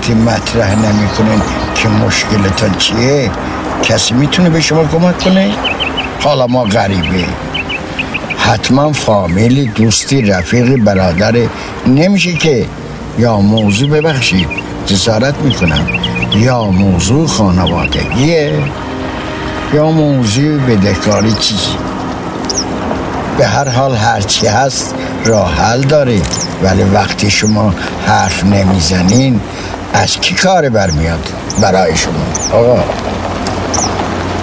وقتی مطرح نمیکنین که مشکلتان چیه، کسی میتونه به شما کمک کنه؟ حالا ما غریبه، حتما فامیلی، دوستی، رفیقی، برادر نمیشه که. یا موضوع، ببخشید جسارت میکنم، یا موضوع خانوادگیه یا موضوع بدهکاری چیزی. به هر حال هرچی هست راه حل داره، ولی وقتی شما حرف نمیزنین از کی کار برمیاد برای شما؟ آقا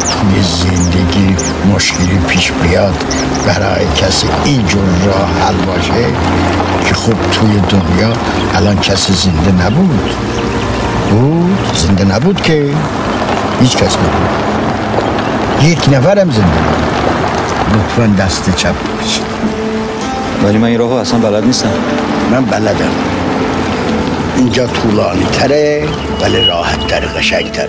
توی زندگی مشکلی پیش بیاد برای کسی اینجور راه حل باشه که خب توی دنیا الان کسی زنده نبود، بود زنده نبود که، هیچ کس نبود، یک نفرم زنده نبود. لطفاً دست چپ بکشید. ولی من این راهو اصلا بلد نیستم. من بلدم، اینجا طولانی تره ولی راحت تره، قشنگ تره.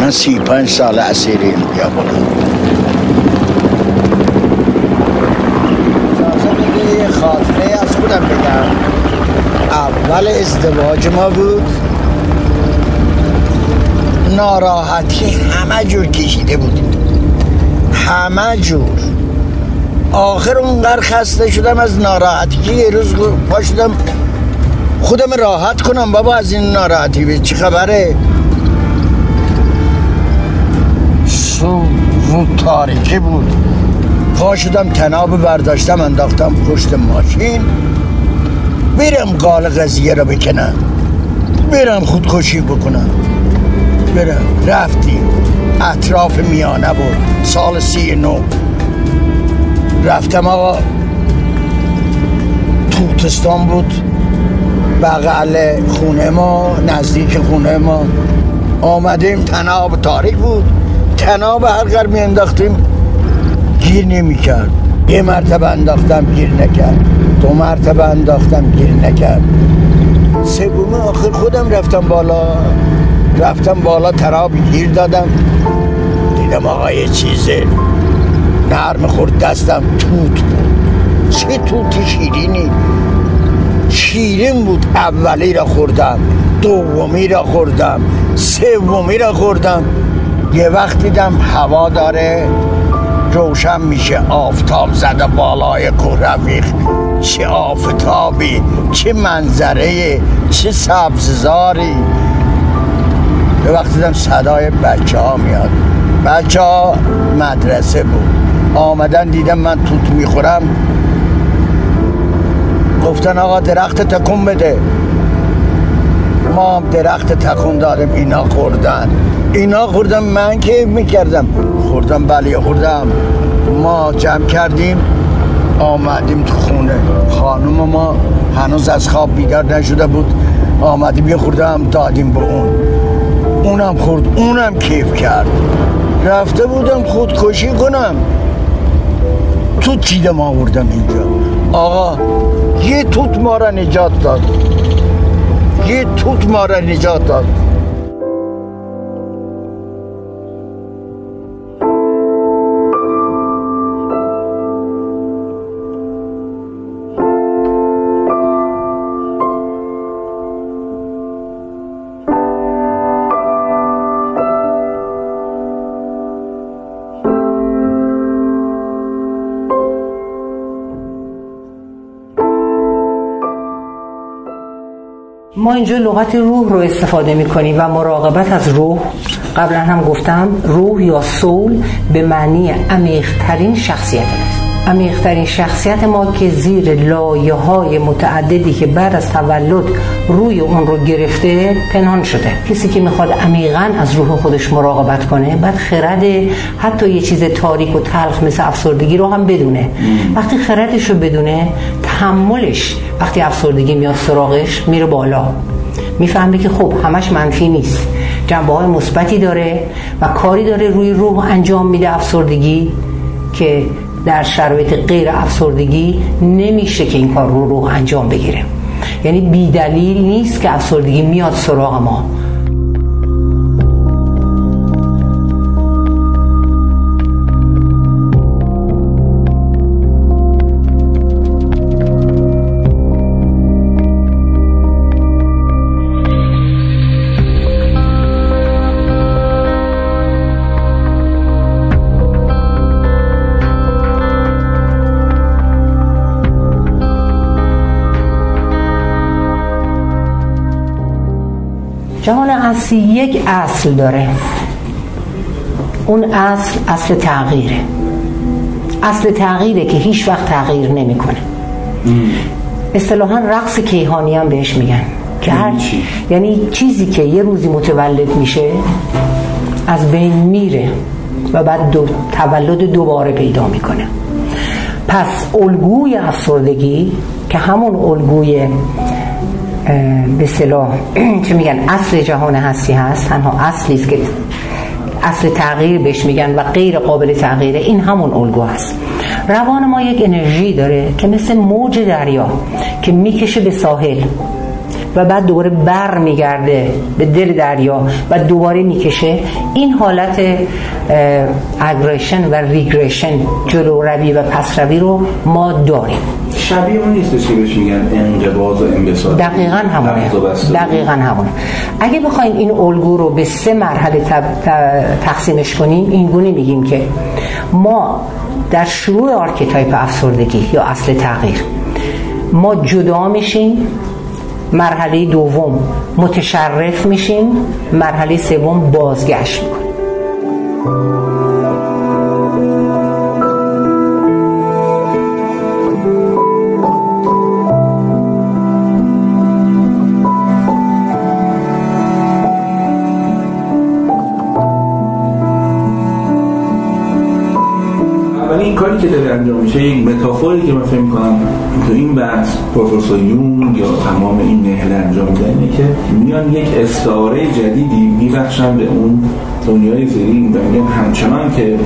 من 35 سال اسیری این بیابان. یه خاطره از خودم بگم. اول ازدواج ما بود، ناراحتی همه جور کشیده بودیم، همه جور. آخر اونقدر خسته شدم از ناراحتی که یه روز پا شدم خودم راحت کنم، بابا از این ناراحتی به چی خبره؟ رو تاریکی بود، پا شدم تناب برداشتم انداختم پشت ماشین، برم قال قضیه رو بکنم، برم خودکشی بکنم، برم. رفتیم اطراف میانه بود، سال 39 رفتم آقا توتستان بود، بغل خونه ما، نزدیک خونه ما. آمدیم تناب تاریک بود، تناب هر قدر می انداختیم گیر نمی کرد. یه مرتبه انداختم گیر نکرد، دو مرتبه انداختم گیر نکرد، سوم آخر خودم رفتم بالا تناب گیر دادم، دیدم آقا یه چیزه نرم خورد دستم، توت بود. چه توتی شیرینی، شیرین بود. اولی را خوردم، دومی را خوردم، سومی را خوردم. یه وقت دیدم هوا داره روشن میشه، آفتاب زده بالای کوه رفیق. چه آفتابی، چه منظره، چه سبززاری. یه وقت دیدم صدای بچه ها میاد، بچه ها مدرسه بود، آمدن دیدم من توت میخورم، گفتن آقا درخت تکون بده. ما هم درخت تکون دادم، اینا خوردن. من که میکردم خوردم، بله خوردم. ما جمع کردیم آمدیم تو خونه، خانم ما هنوز از خواب بیدار نشده بود. آمدیم یه خوردم دادیم به اون، اونم خورد، اونم کیف کرد. رفته بودم خودکشی کنم، توت چیدم آوردم اینجا. آقا یه توت ما را نجات داد، یه توت ما را نجات داد. ما اینجا لغت روح رو استفاده می‌کنیم و مراقبت از روح. قبلا هم گفتم روح یا سول به معنی عمیق‌ترین شخصیت است. عمیق‌ترین شخصیت ما که زیر لایه‌های متعددی که بعد از تولد روی اون رو گرفته پنهان شده. کسی که میخواد عمیقاً از روح خودش مراقبت کنه باید خرد حتی یه چیز تاریک و تلخ مثل افسردگی رو هم بدونه. وقتی خردش رو بدونه، تحملش وقتی افسردگی میاد سراغش میره بالا، میفهمه که خب همش منفی نیست، جنبه‌های مثبتی داره و کاری داره روی روح انجام میده افسردگی که در شرایط غیر افسردگی نمیشه که این کار رو روح انجام بگیره. یعنی بی دلیل نیست که افسردگی میاد سراغ ما. جهان اصلی یک اصل داره، اون اصل، اصل تغییره. اصل تغییره که هیچ وقت تغییر نمیکنه. اصطلاحاً رقص کیهانی هم بهش میگن که یعنی چیزی که یه روزی متولد میشه از بین میره و بعد تولد دوباره پیدا میکنه. پس الگوی افسردگی که همون الگوی به اصطلاح چه میگن اصل جهان هستی هست، تنها اصلی است که اصل تغییر بهش میگن و غیر قابل تغییره. این همون الگو هست. روان ما یک انرژی داره که مثل موج دریا که میکشه به ساحل و بعد دوباره بر میگرده به دل دریا و دوباره میکشه. این حالت اگریشن و ریگریشن، جلو روی و پس روی رو ما داریم. شبیه اون نیست که بهش میگن انقباض و انبساط. دقیقاً همونه. دقیقاً همونه. اگه بخوایم این الگو رو به سه مرحله تقسیمش کنیم، اینگونه میگیم که ما در شروع آرکیتایپ افسردگی یا اصل تغییر ما جدا میشیم، مرحله دوم متشرف میشیم، مرحله سوم بازگشت میکنیم. ولی این کاری که داره انجام میشه، یک متافوری که من فهم میکنم تو این بحث پروفسور یونگ یا تمام این نهل انجام میدن که میان یک استعاره جدیدی میبخشن به اون دنیای زیرین و میان همچنان که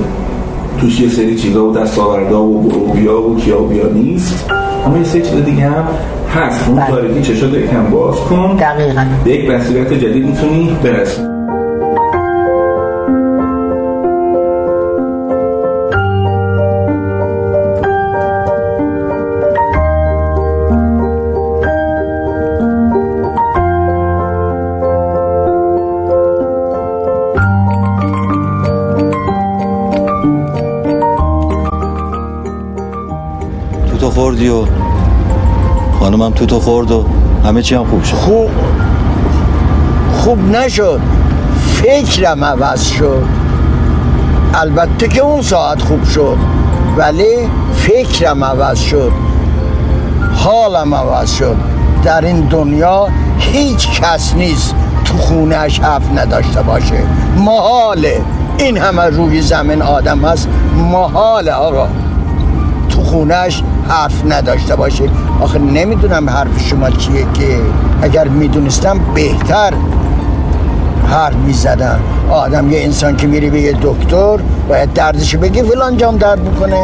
توش یه سری چیزا و دستاوردا و بروبیا و کیابیا نیست، اما یه سری چیز دیگه هم هست. اون تاریکی چشات یکم باز کن، دقیقاً به یک بصیرت جدید میتونی برسی. و خانمم توتو خورد و همه چی هم خوب شد. خوب نشد، فکرم عوض شد. البته که اون ساعت خوب شد ولی فکرم عوض شد، حالم عوض شد. در این دنیا هیچ کس نیست تو خونهش حرف نداشته باشه. محاله این همه روی زمین آدم هست، محاله آقا تو خونهش حرف نداشته باشه. آخه نمیدونم حرف شما چیه که اگر میدونستم بهتر حرف میزدم. آدم یه انسان که میری به یه دکتر باید دردش بگی فلان جام درد میکنه.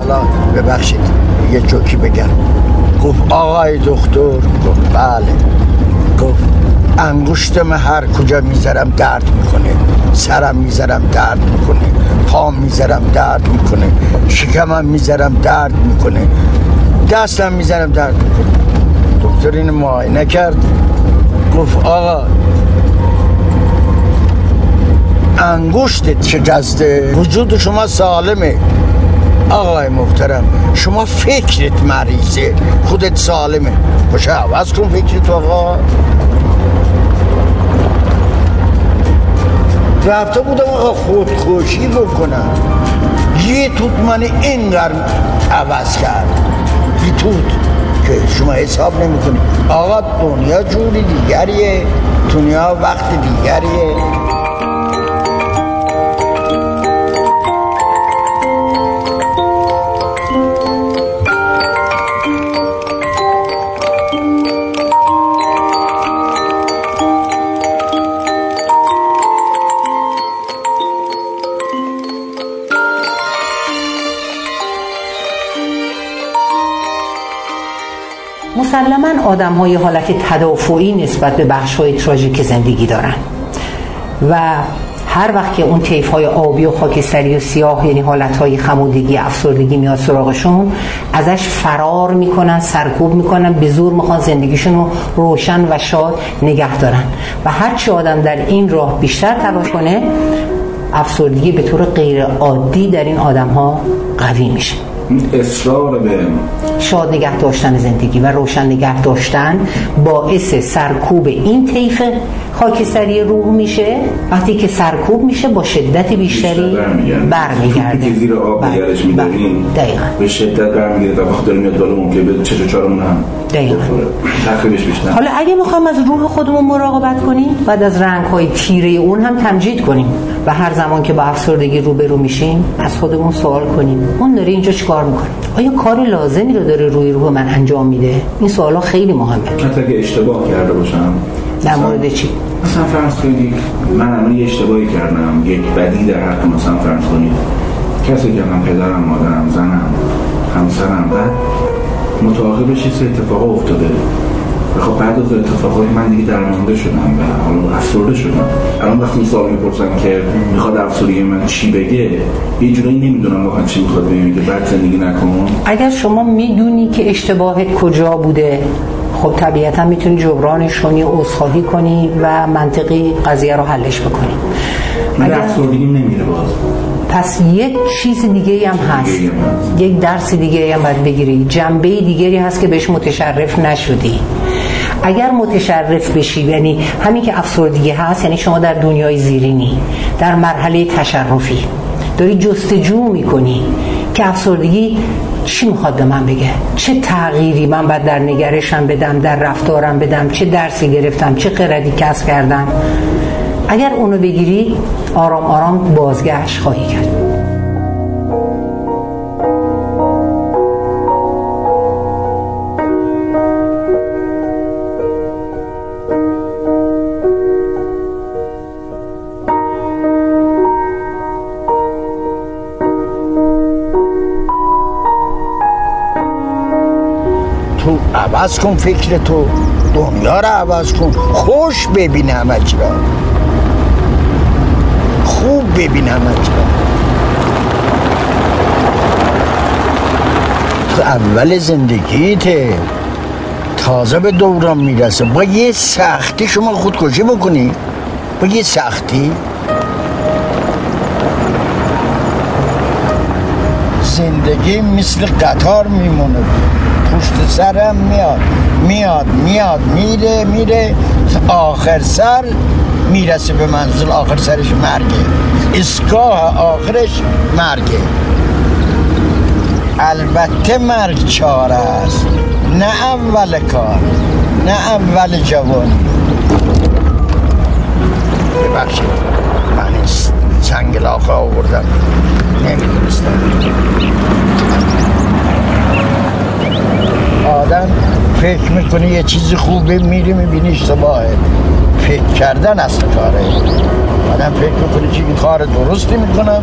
حالا ببخشید یه جوکی بگم. گفت آقای دکتر، گفت بله، گفت انگشتم هر کجا میذارم درد میکنه، سرم میذارم درد میکنه، پام میذارم درد میکنه، شکمم میذارم درد میکنه، دستم میذارم درد میکنه. دکتر این معاینه کرد، گفت آقا انگشتت شکسته، وجود شما سالمه. آقای محترم شما فکرت مریضه، خودت سالمه. باشه عوض کن فکرت آقا. رفته بودم آقا خودکشی بکنم، یه توت من اینقدر عوض کرد، یه توت که شما حساب نمی کنی. آقا دنیا جوری دیگریه، دنیا وقت دیگریه. مسلماً آدم‌ها یه حالت تدافعی نسبت به بخش‌های تراژیک زندگی دارن و هر وقت که اون طیف‌های آبی و خاکستری و سیاه، یعنی حالت‌های خمودگی، افسردگی میاد سراغشون، ازش فرار میکنن، سرکوب میکنن، به زور میخوان زندگیشون رو روشن و شاد نگه دارن و هرچی آدم در این راه بیشتر تلاش کنه، افسردگی به طور غیر عادی در این آدم‌ها قوی میشه. اصرار به شاد نگه داشتن زندگی و روشن نگه داشتن باعث سرکوب این طیف خاکستری روح میشه. وقتی که سرکوب میشه با شدت بیشتری برمیگرده. توپی که زیر آب نگرش میداریم به شدت برمیگرده و وقت داریم یاد داره ممکنه به چش و چارمون هم تخریبش بیشتر. حالا اگه میخوایم از روح خودمون مراقبت کنیم، بعد از رنگ‌های تیره اون هم تمجید کنیم و هر زمان که با افسردگی روبرو میشیم از خودمون سوال کنیم اون داره اینجا چیکار میکنه؟ آیا کار لازمی رو داره روی روح من انجام میده؟ این سوالا خیلی مهمه. حتی اگه اشتباه کرده باشم در مورد چی؟ مثلا فرض کنید من الان یه اشتباهی کردم، یک بدی در حق مثلا فرض کنید کسی که من پدرم، مادرم، زنم، همسرم، بعد متعاقبش یه سری اتفاقا افتاده. خب بعد از اتفاقای من دیگه درمانده شدم و حالا افسرده شدم. الان وقتی سوال میپرسم که میخواد افسردگی من چی بگه، یه جورایی نمیدونم واقعا چی میخواد بگه. بعد زندگی نکنم. اگر شما میدونی که اشتباهت کجا بوده، خب طبیعتا میتونی جبرانش کنی، عذرخواهی کنی و منطقی قضیه رو حلش بکنی. اگر افسردگی نمیره باز، پس یک چیز دیگه‌ای هم هست، یک درس دیگه‌ای هم باید بگیری، جنبه دیگری هست که بهش متشرف نشدی. اگر متشرف بشی، یعنی همین که افسردگی هست، یعنی شما در دنیای زیرینی، در مرحله تشرفی داری جستجو میکنی که افسردگی چی میخواد به من بگه، چه تغییری من باید در نگرشم بدم، در رفتارم بدم، چه درسی گرفتم، چه خردی کسب کردم. اگر اونو بگیری آرام آرام بازگشت خواهی کرد. عوض کن فکر تو، دنیا رو عوض کن، خوش ببین همه چی را، خوب ببین همه چی را. اول زندگیته، تازه به دوران میرسه، با یه سختی شما خودکشی بکنی، با یه سختی. زندگی مثل قطار میمونه، پشت سرم میاد میره آخر سر میرسه به منزل. آخر سرش مرگه، اسکاه آخرش مرگه. البته مرگ چاره است، نه اول کار، نه اول جوانی. ببخشید من این سنگلاخه آوردم، نمیدونستم آدم فکر میکنه یه چیز خوبه، میری میبینی اشتباهه. فکر کردن اصل کاره. آدم فکر میکنه که این کار درستی میکنم،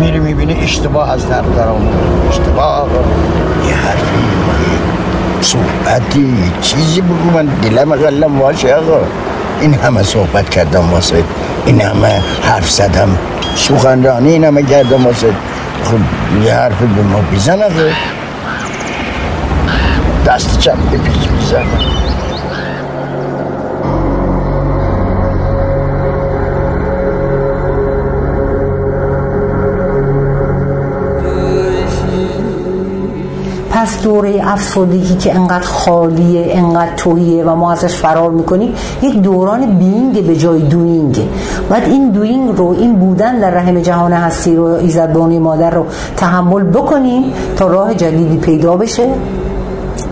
میری میبینی اشتباه از درام، اشتباه. یه حرفی، یه صحبتی، یه چیزی بگو، من دلم قلم واشه. آقا این همه صحبت کردم واسه این، همه حرف زدم، سخنرانی این همه کردم واسه، خب یه حرف به ما بیزن. آقا دست چپ به پیش میزنم. پس دوره افسردگی که انقدر خالیه، انقدر توییه و ما ازش فرار میکنیم، یک دوران بینگ به جای دوینگ. باید این دوینگ رو، این بودن در رحم جهان هستی رو، ایزد بانوی مادر رو تحمل بکنیم تا راه جدیدی پیدا بشه.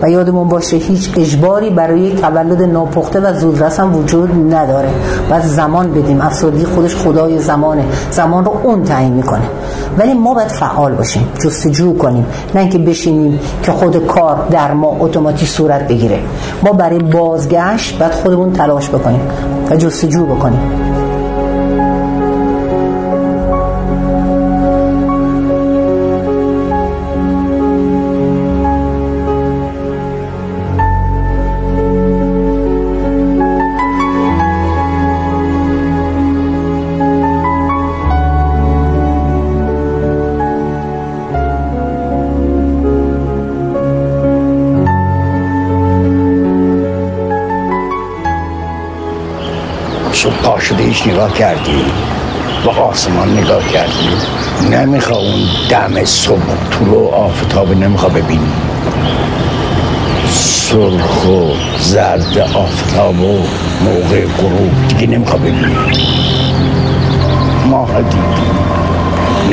و یادمون باشه هیچ اجباری برای تولد ناپخته و زودرس هم وجود نداره. باید زمان بدیم. افسردگی خودش خدای زمانه، زمان رو اون تعیین میکنه. ولی ما باید فعال باشیم، جستجو کنیم، نه اینکه بشینیم که خود کار در ما اتوماتیک صورت بگیره. ما برای بازگشت باید خودمون تلاش بکنیم و جستجو بکنیم. صبح پا شده ایش نگاه کردی و آسمان نگاه کردی، نمیخوا اون دم صبح طلوع آفتاب نمیخوا ببینی، سرخ و زرد آفتاب و موقع غروب دیگه نمیخوا ببینی. ماه دیدی،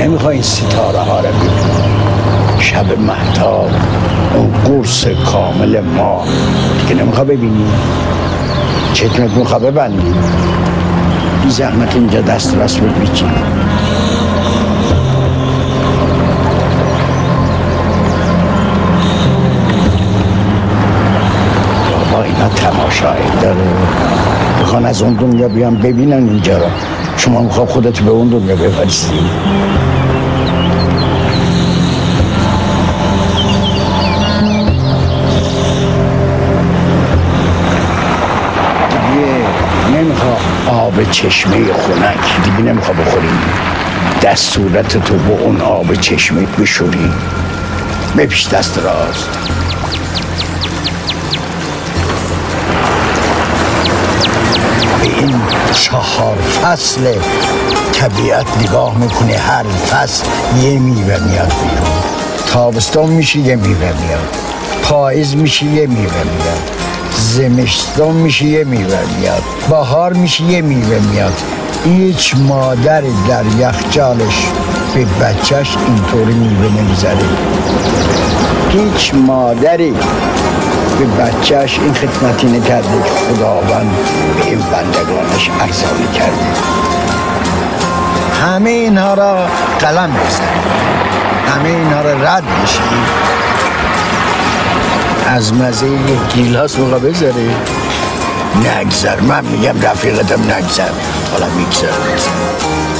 نمیخوا این ستاره ها رو ببینی، شب مهتاب اون قرص کامل ما دیگه نمیخوا ببینی، چکمت میخوا ببندی، بی زحمت اینجا دست رسم بپیچی. بابا اینا تماشایی داره، بخوان از اون دنیا بیان ببینن اینجا را، شما میخوا خودت به اون دنیا بفرستی. آب چشمه خنک دیگه نمیخوا بخوریم، دست صورت تو با اون آب چشمه بشوری، بپیش دست راست. به این 4 فصل طبیعت نگاه میکنه، هر فصل یه میوه میاد بیرون. تابستان میشه یه میوه میاد، پاییز میشه یه میوه میاد، زمستان میشه یه میوه میاد، بهار میشه یه میوه میاد. هیچ مادر در یخچالش به بچهش اینطوری میوه نمیذاره، هیچ مادری به بچهش این خدمتی نکرده که خداوند به این بندگانش ارزانی کرده. همه اینها را قلم بزنید، همه اینها را رد بشید، از مزه یک گیلاس موقع بذاره نگذر. من میگم رفیقتم نگذر، حالا میگذر.